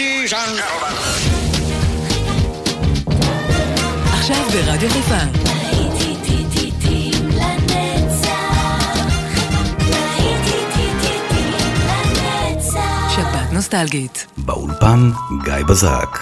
Ladies and gentlemen. עכשיו ברדיו חיפה. נוסטלגית. באולפן גיא בזק.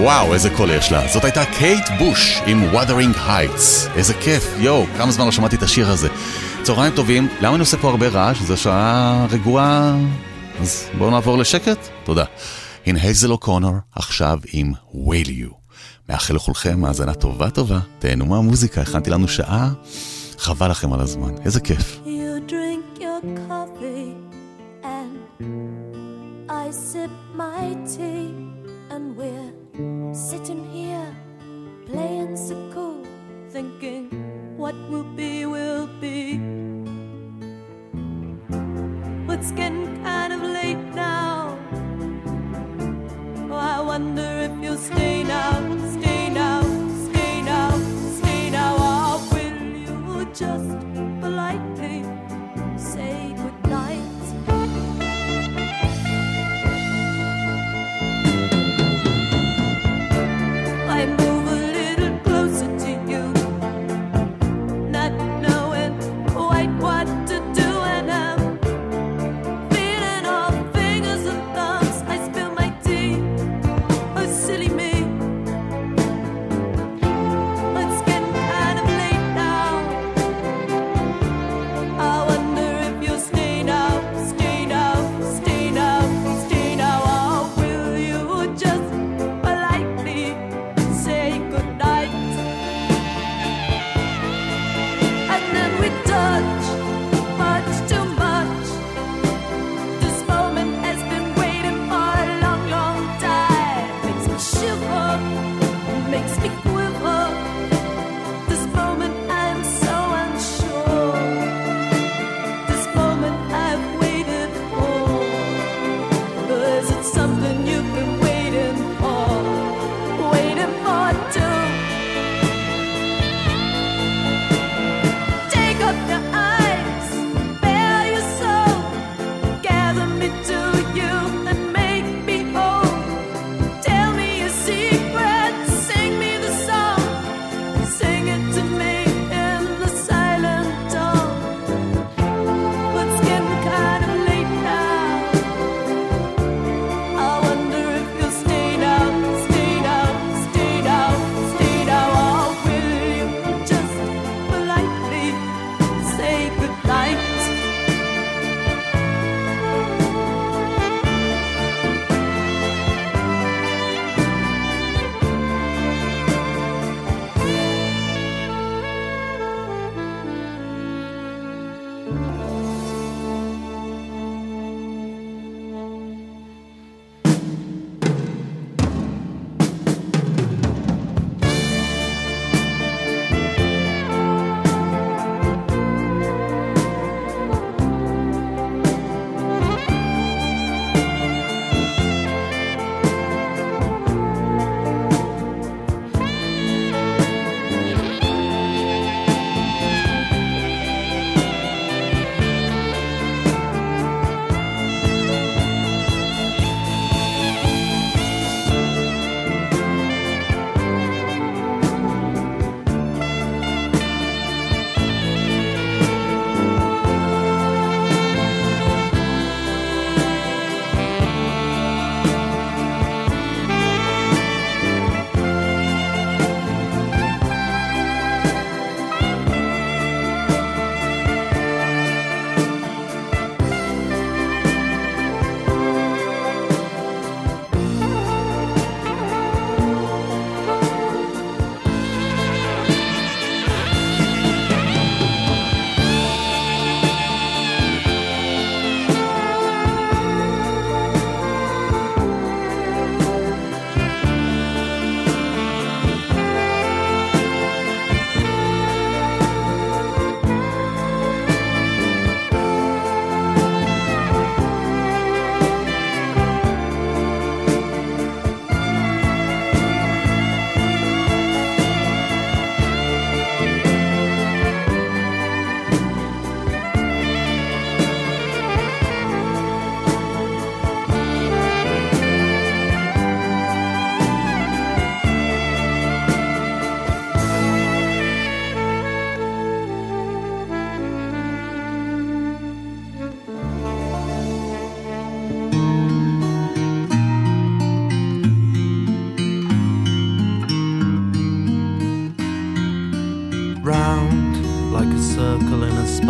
וואו, איזה קול יש לה. זאת הייתה קייט בוש עם Wuthering Heights. איזה כיף. יו, כמה זמן לא שמעתי את השיר הזה. צהריים טובים. למה אני עושה פה הרבה רעש? זו שעה רגועה. אז בואו נעבור לשקט. תודה. הן הייזל אוקונור, עכשיו עם Will You. מאחל לכולכם האזנה טובה טובה, תהנו מהמוזיקה, הכנתי לנו שעה, חבל לכם על הזמן, איזה כיף. You drink your coffee and I sip my tea and we're sitting here playing so cool thinking what will be but it's getting kind of late now. Oh, I wonder if you'll stay now, stay now, stay now, stay now. Or will you just politely say goodnight? I move a little closer to you, not knowing quite what to do.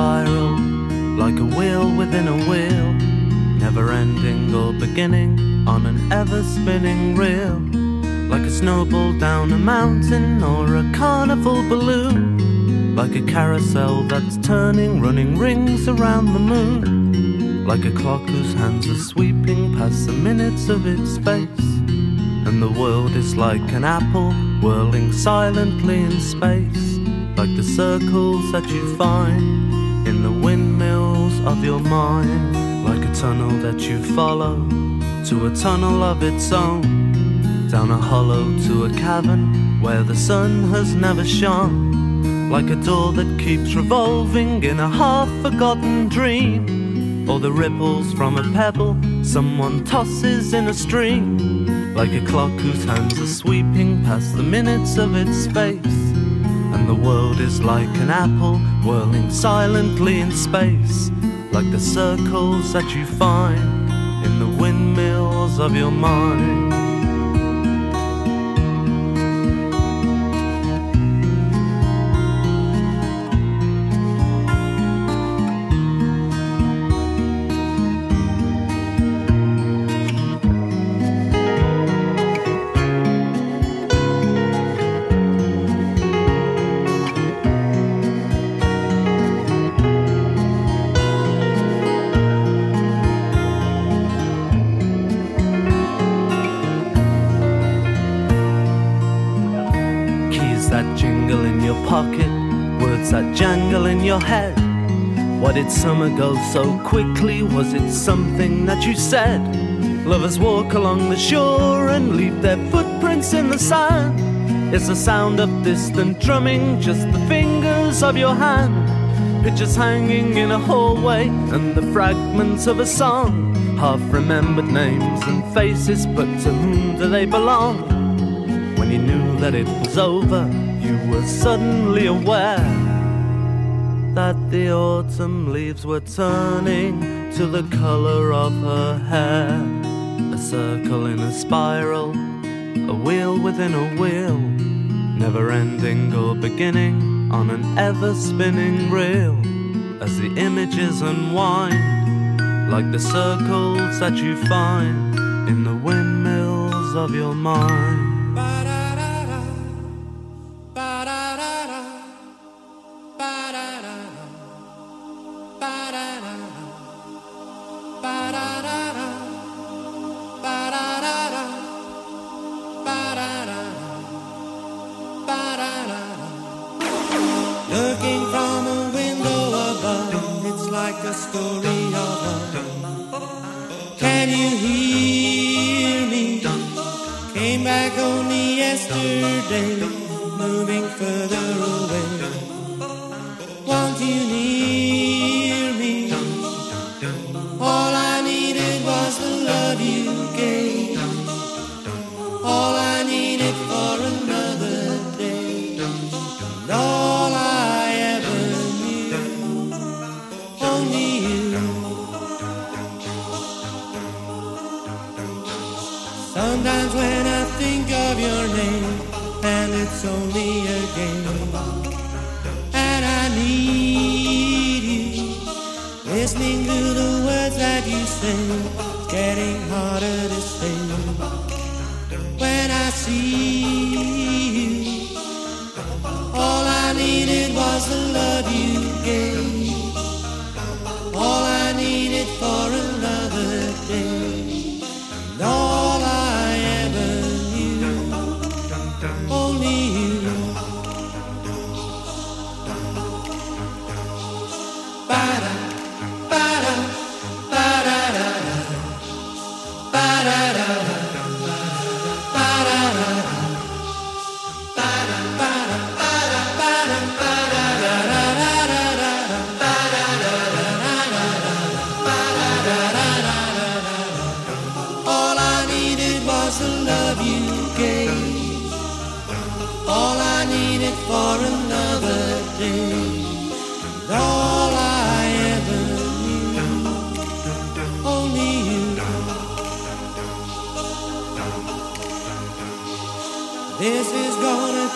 Spiral, like a wheel within a wheel, never ending or beginning, on an ever-spinning reel, like a snowball down a mountain or a carnival balloon, like a carousel that's turning, running rings around the moon, like a clock whose hands are sweeping past the minutes of its face, and the world is like an apple whirling silently in space, like the circles that you find in the windmills of your mind, like a tunnel that you follow to a tunnel of its own, down a hollow to a cavern where the sun has never shone, like a door that keeps revolving in a half-forgotten dream, or the ripples from a pebble someone tosses in a stream, like a clock whose hands are sweeping past the minutes of its face, and the world is like an apple whirling silently in space, like the circles that you find in the windmills of your mind. Head. Why did summer go so quickly? Was it something that you said? Lovers walk along the shore and leave their footprints in the sand. It's the sound of distant drumming, just the fingers of your hand. Pictures hanging in a hallway and the fragments of a song. Half remembered names and faces, but to whom do they belong? When you knew that it was over, you were suddenly aware that the autumn leaves were turning to the colour of her hair. A circle in a spiral, a wheel within a wheel, never ending or beginning on an ever-spinning reel. As the images unwind, like the circles that you find in the windmills of your mind. Sometimes when I think of your name, and it's only a game, and I need you, listening to the words that you sing, it's getting harder to sing. When I see you, all I needed was the love you gave, all I needed for another day, and all I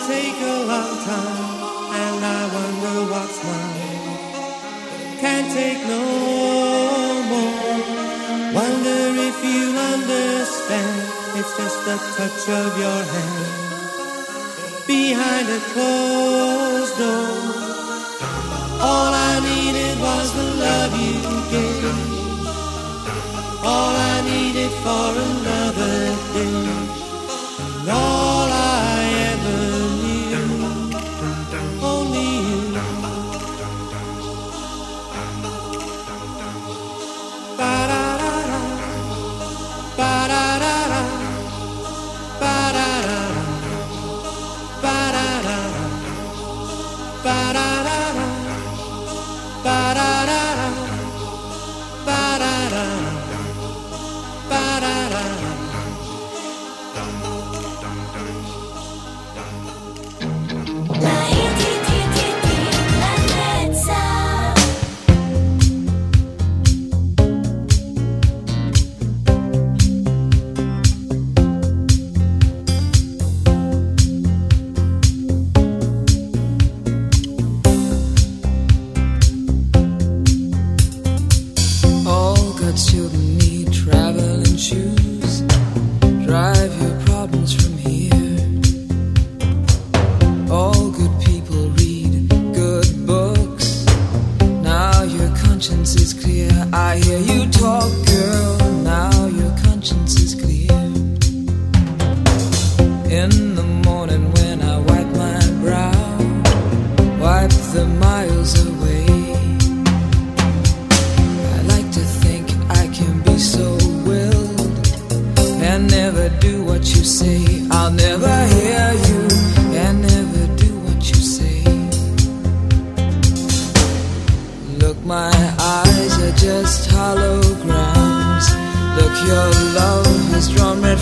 take a long time, and I wonder what's mine. Can't take no more. Wonder if you understand. understand, it's just the touch of your hand behind a closed door. All I needed was the love you gave, all I needed for another day, and all I ever knew, only you.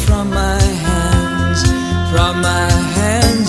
From my hands,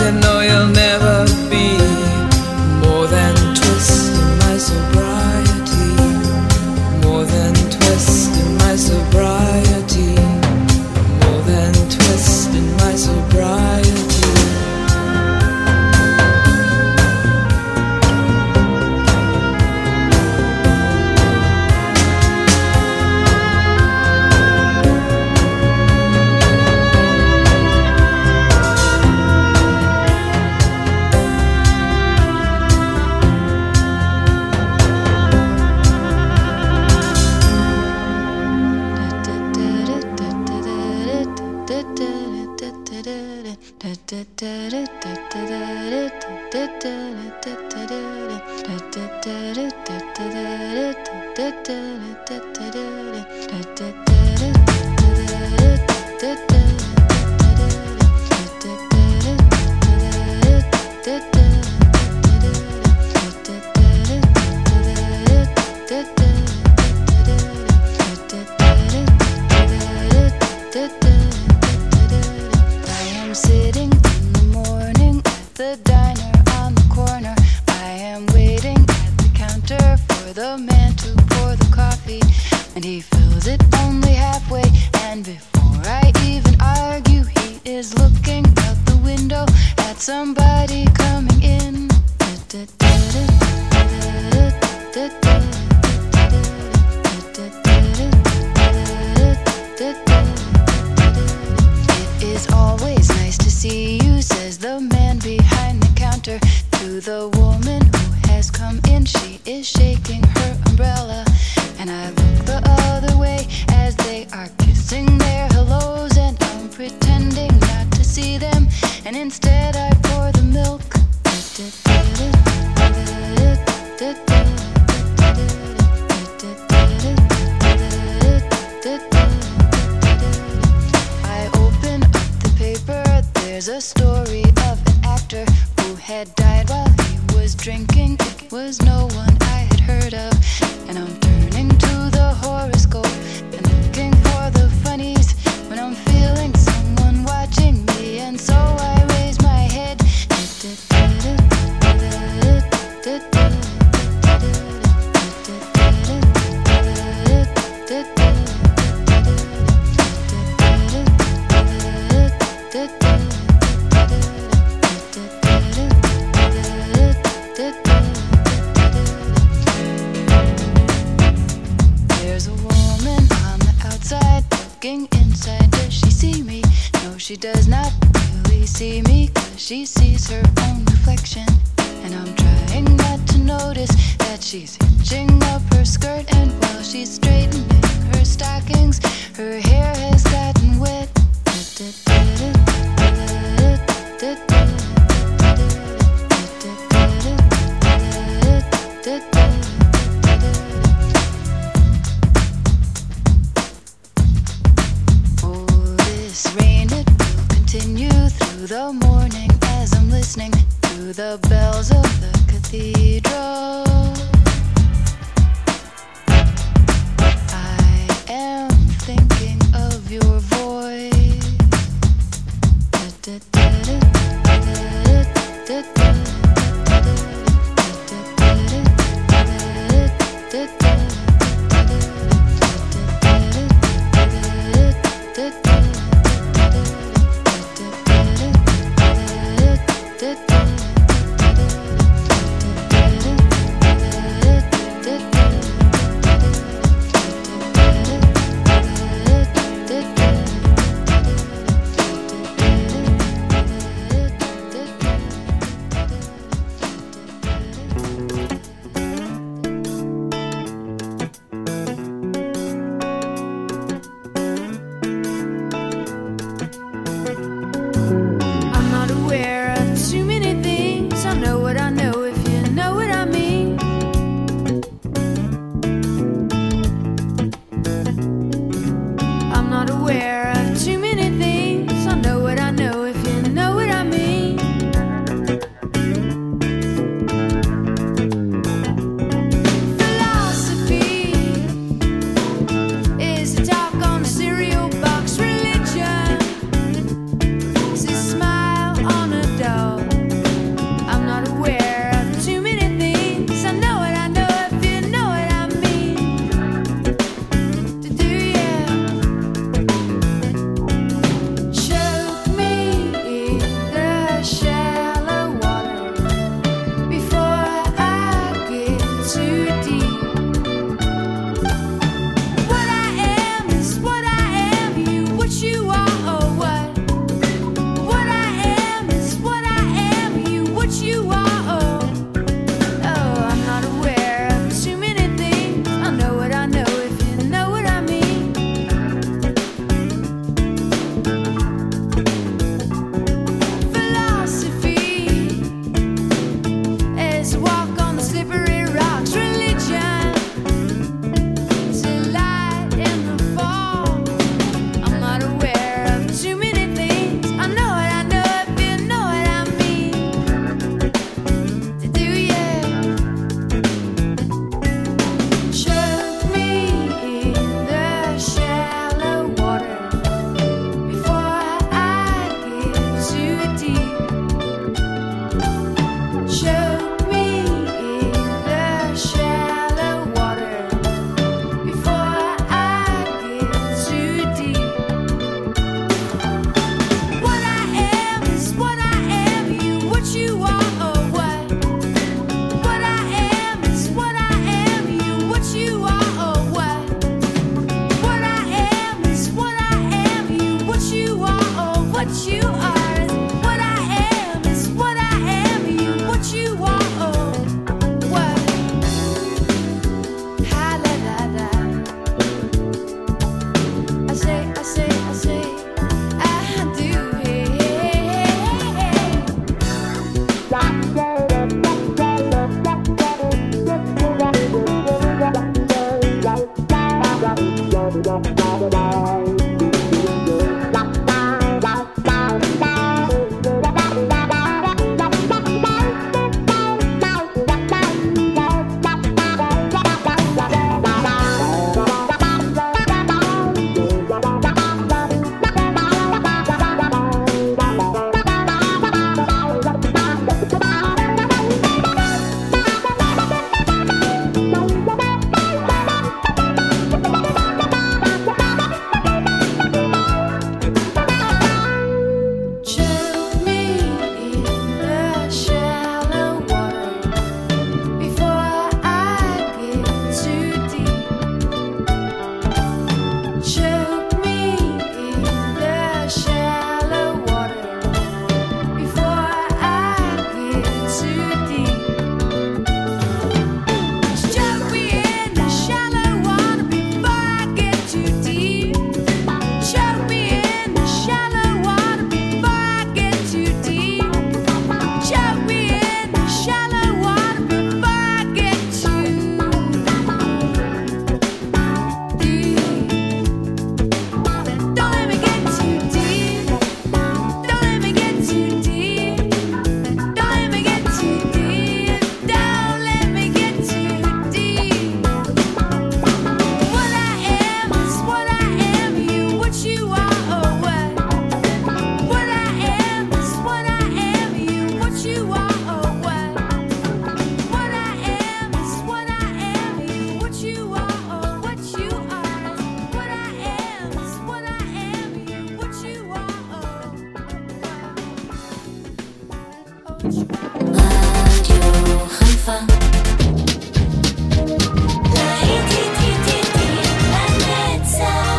you know you'll never be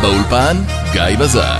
באולפן גיא בזק.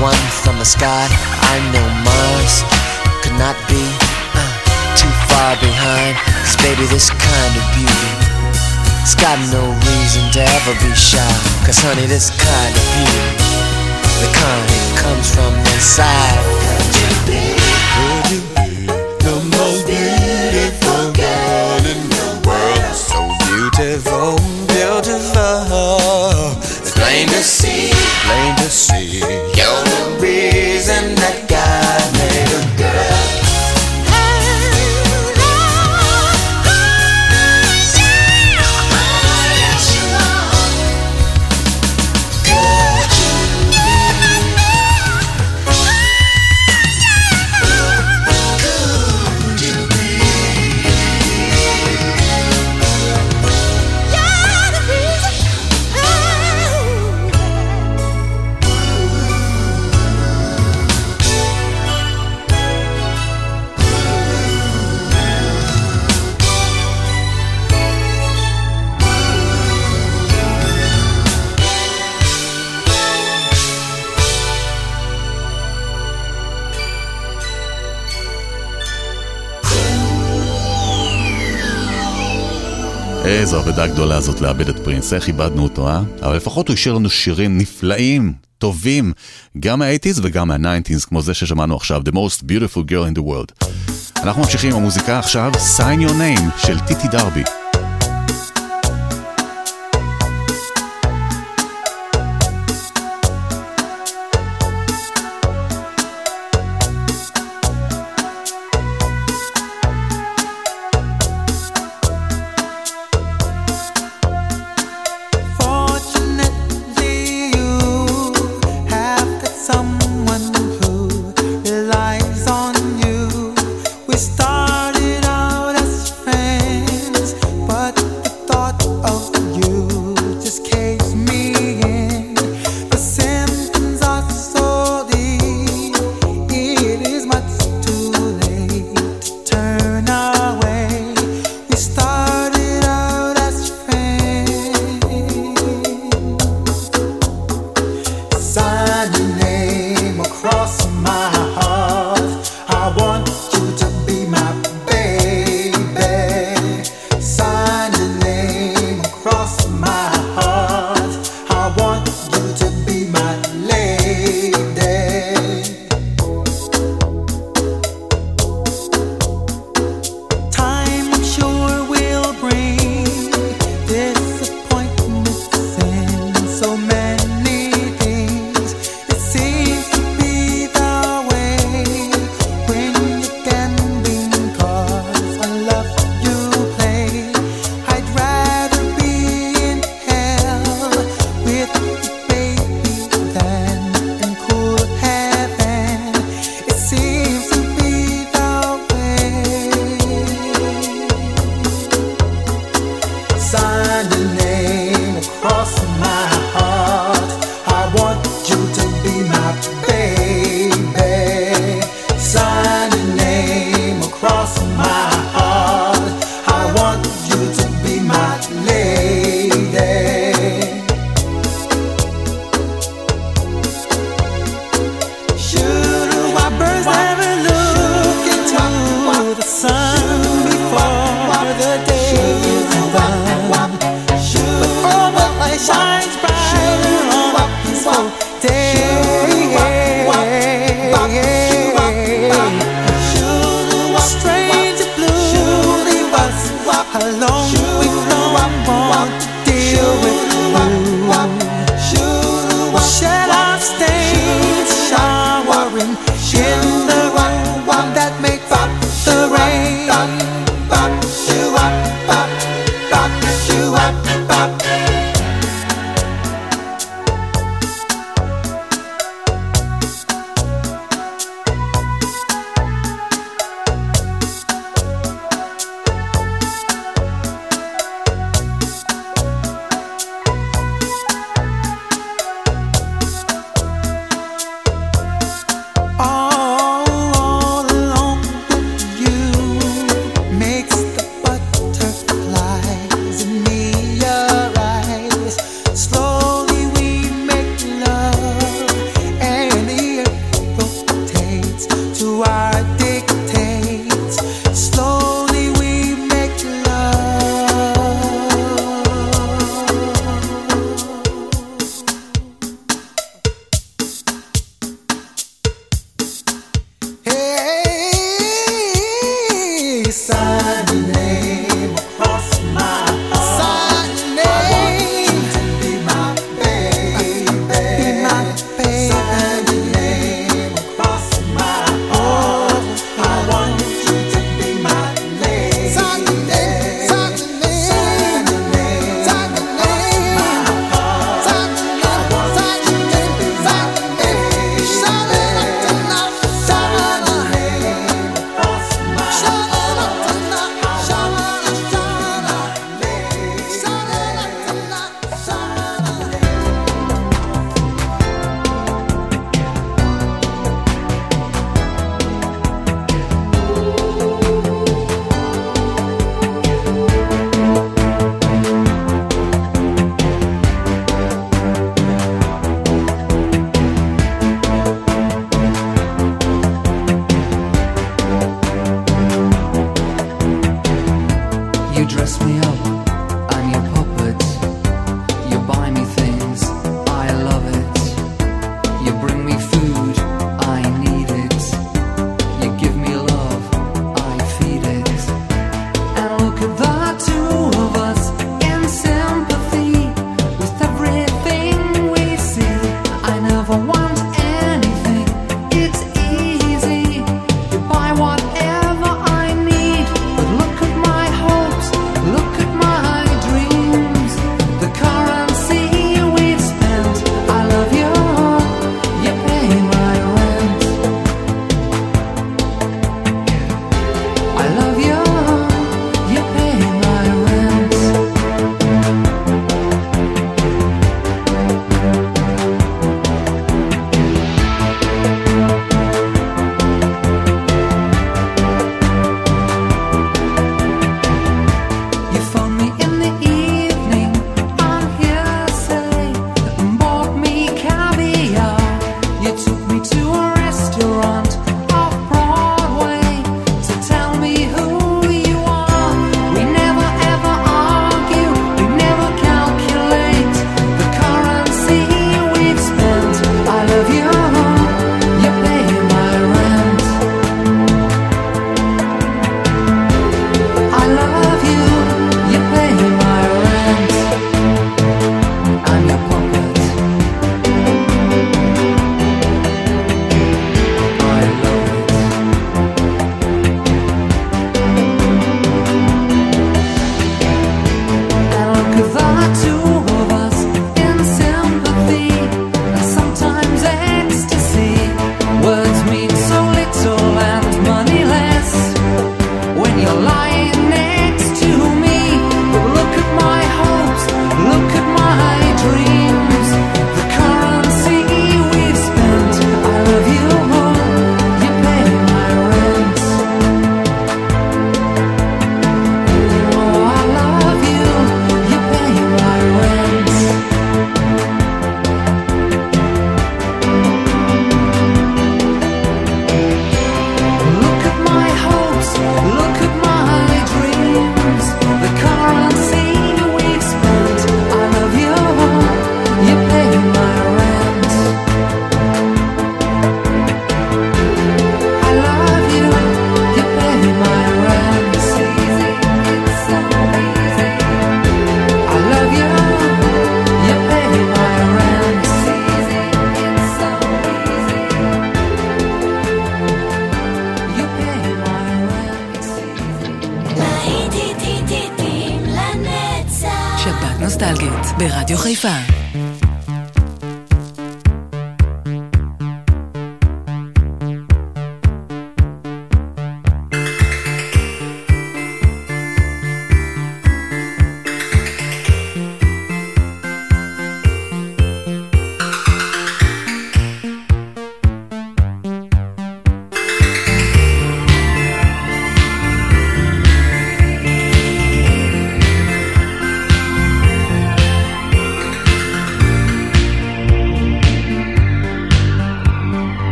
one from the sky. I know Mars could not be too far behind. 'Cause baby, this kind of beauty, it's got no reason to ever be shy. 'Cause honey, this kind of beauty, the kind that comes from inside. Could you be, the most beautiful girl in the world? So beautiful, beautiful. It's plain to see, plain to see. You're the reason that God made a girl. איזו עבודה גדולה הזאת לאבד את פרינס, איך איבדנו אותו, אבל לפחות הוא השאיר לנו שירים נפלאים, טובים, גם מה-80s וגם מה-90s, כמו זה ששמענו עכשיו, The Most Beautiful Girl in the World. אנחנו ממשיכים עם המוזיקה עכשיו, Sign Your Name של טיטי דרבי. ברדיו חיפה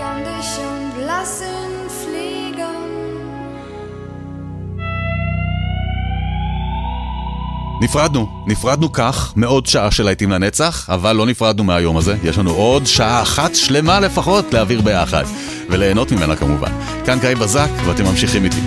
kann dich schon lassen fliegen. נפרדנו כך מעוד שעה של להיטים לנצח, אבל לא נפרדנו מהיום הזה, יש לנו עוד שעה אחת שלמה לפחות להעביר ביחד, וליהנות ממנה כמובן. כאן גיא בזק, ואתם ממשיכים איתי.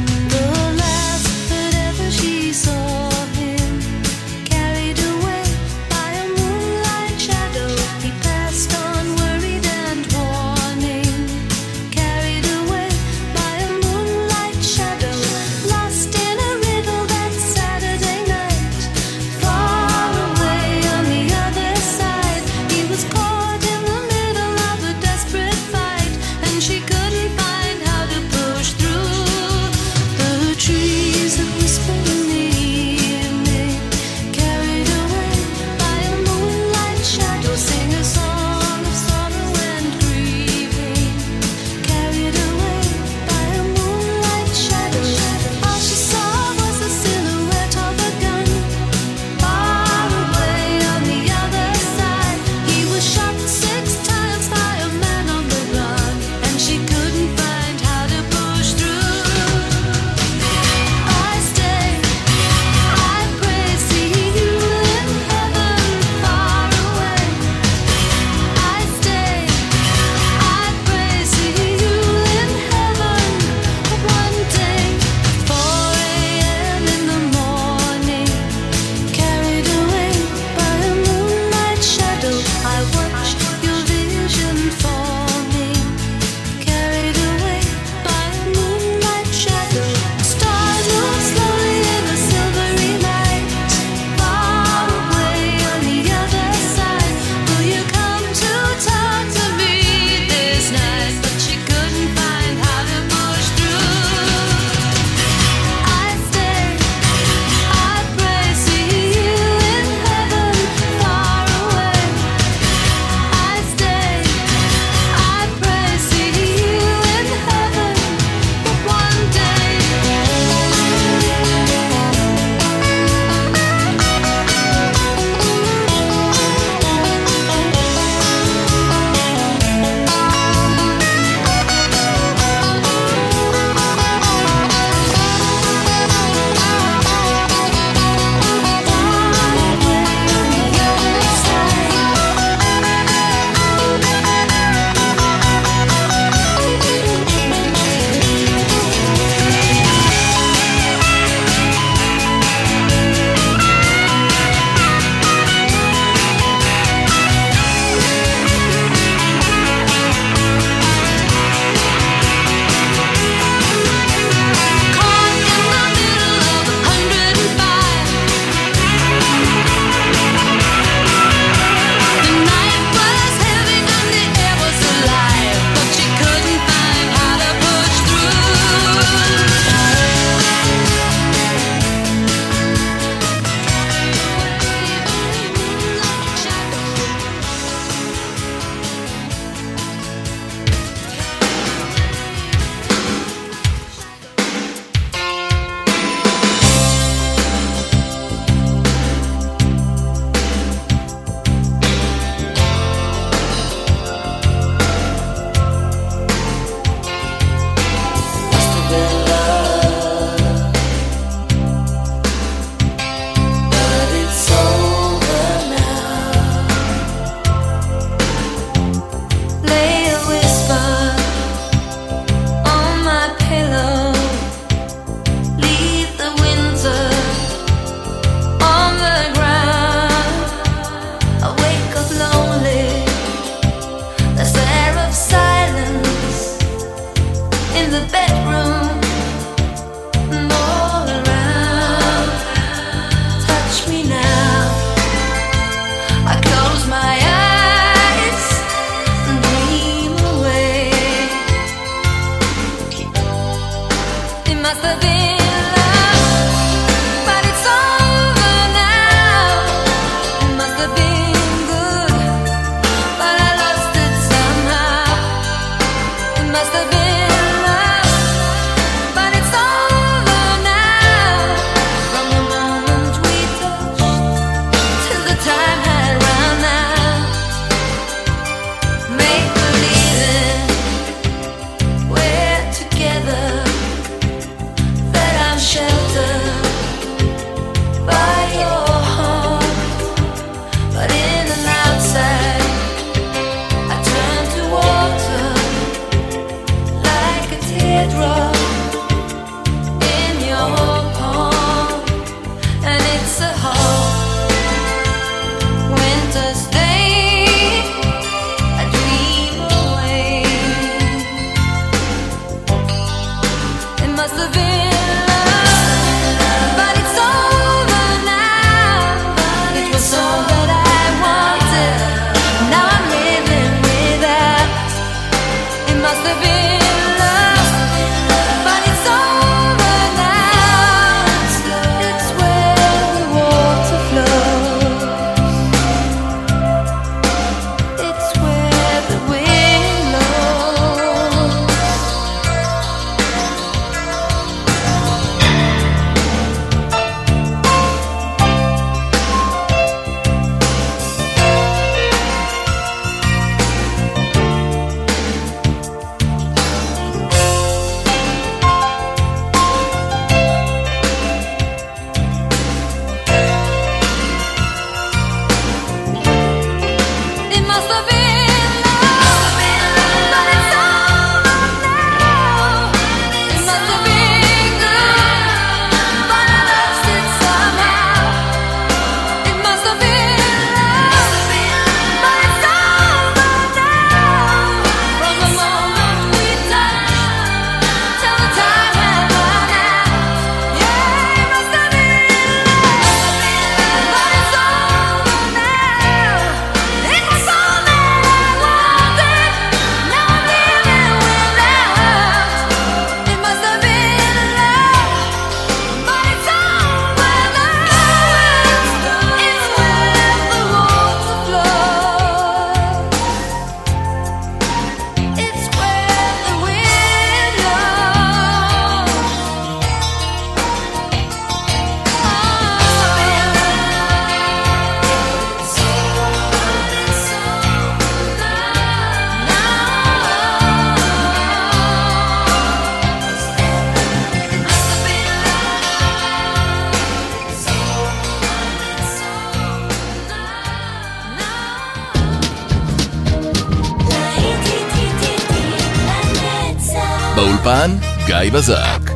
באולפן, גיא בזק.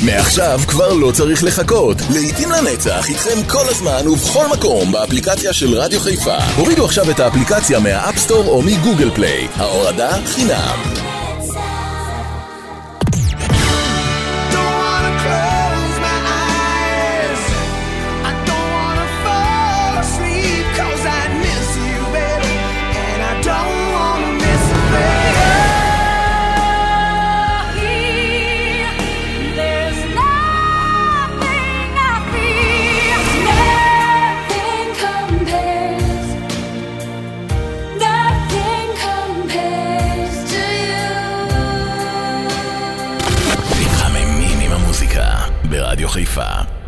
מעכשיו כבר לא צריך לחכות. להיטים לנצח איתכם כל הזמן ובכל מקום באפליקציה של רדיו חיפה. הורידו עכשיו את האפליקציה מהאפסטור או מגוגל פליי. ההורדה חינם. ברדיו חיפה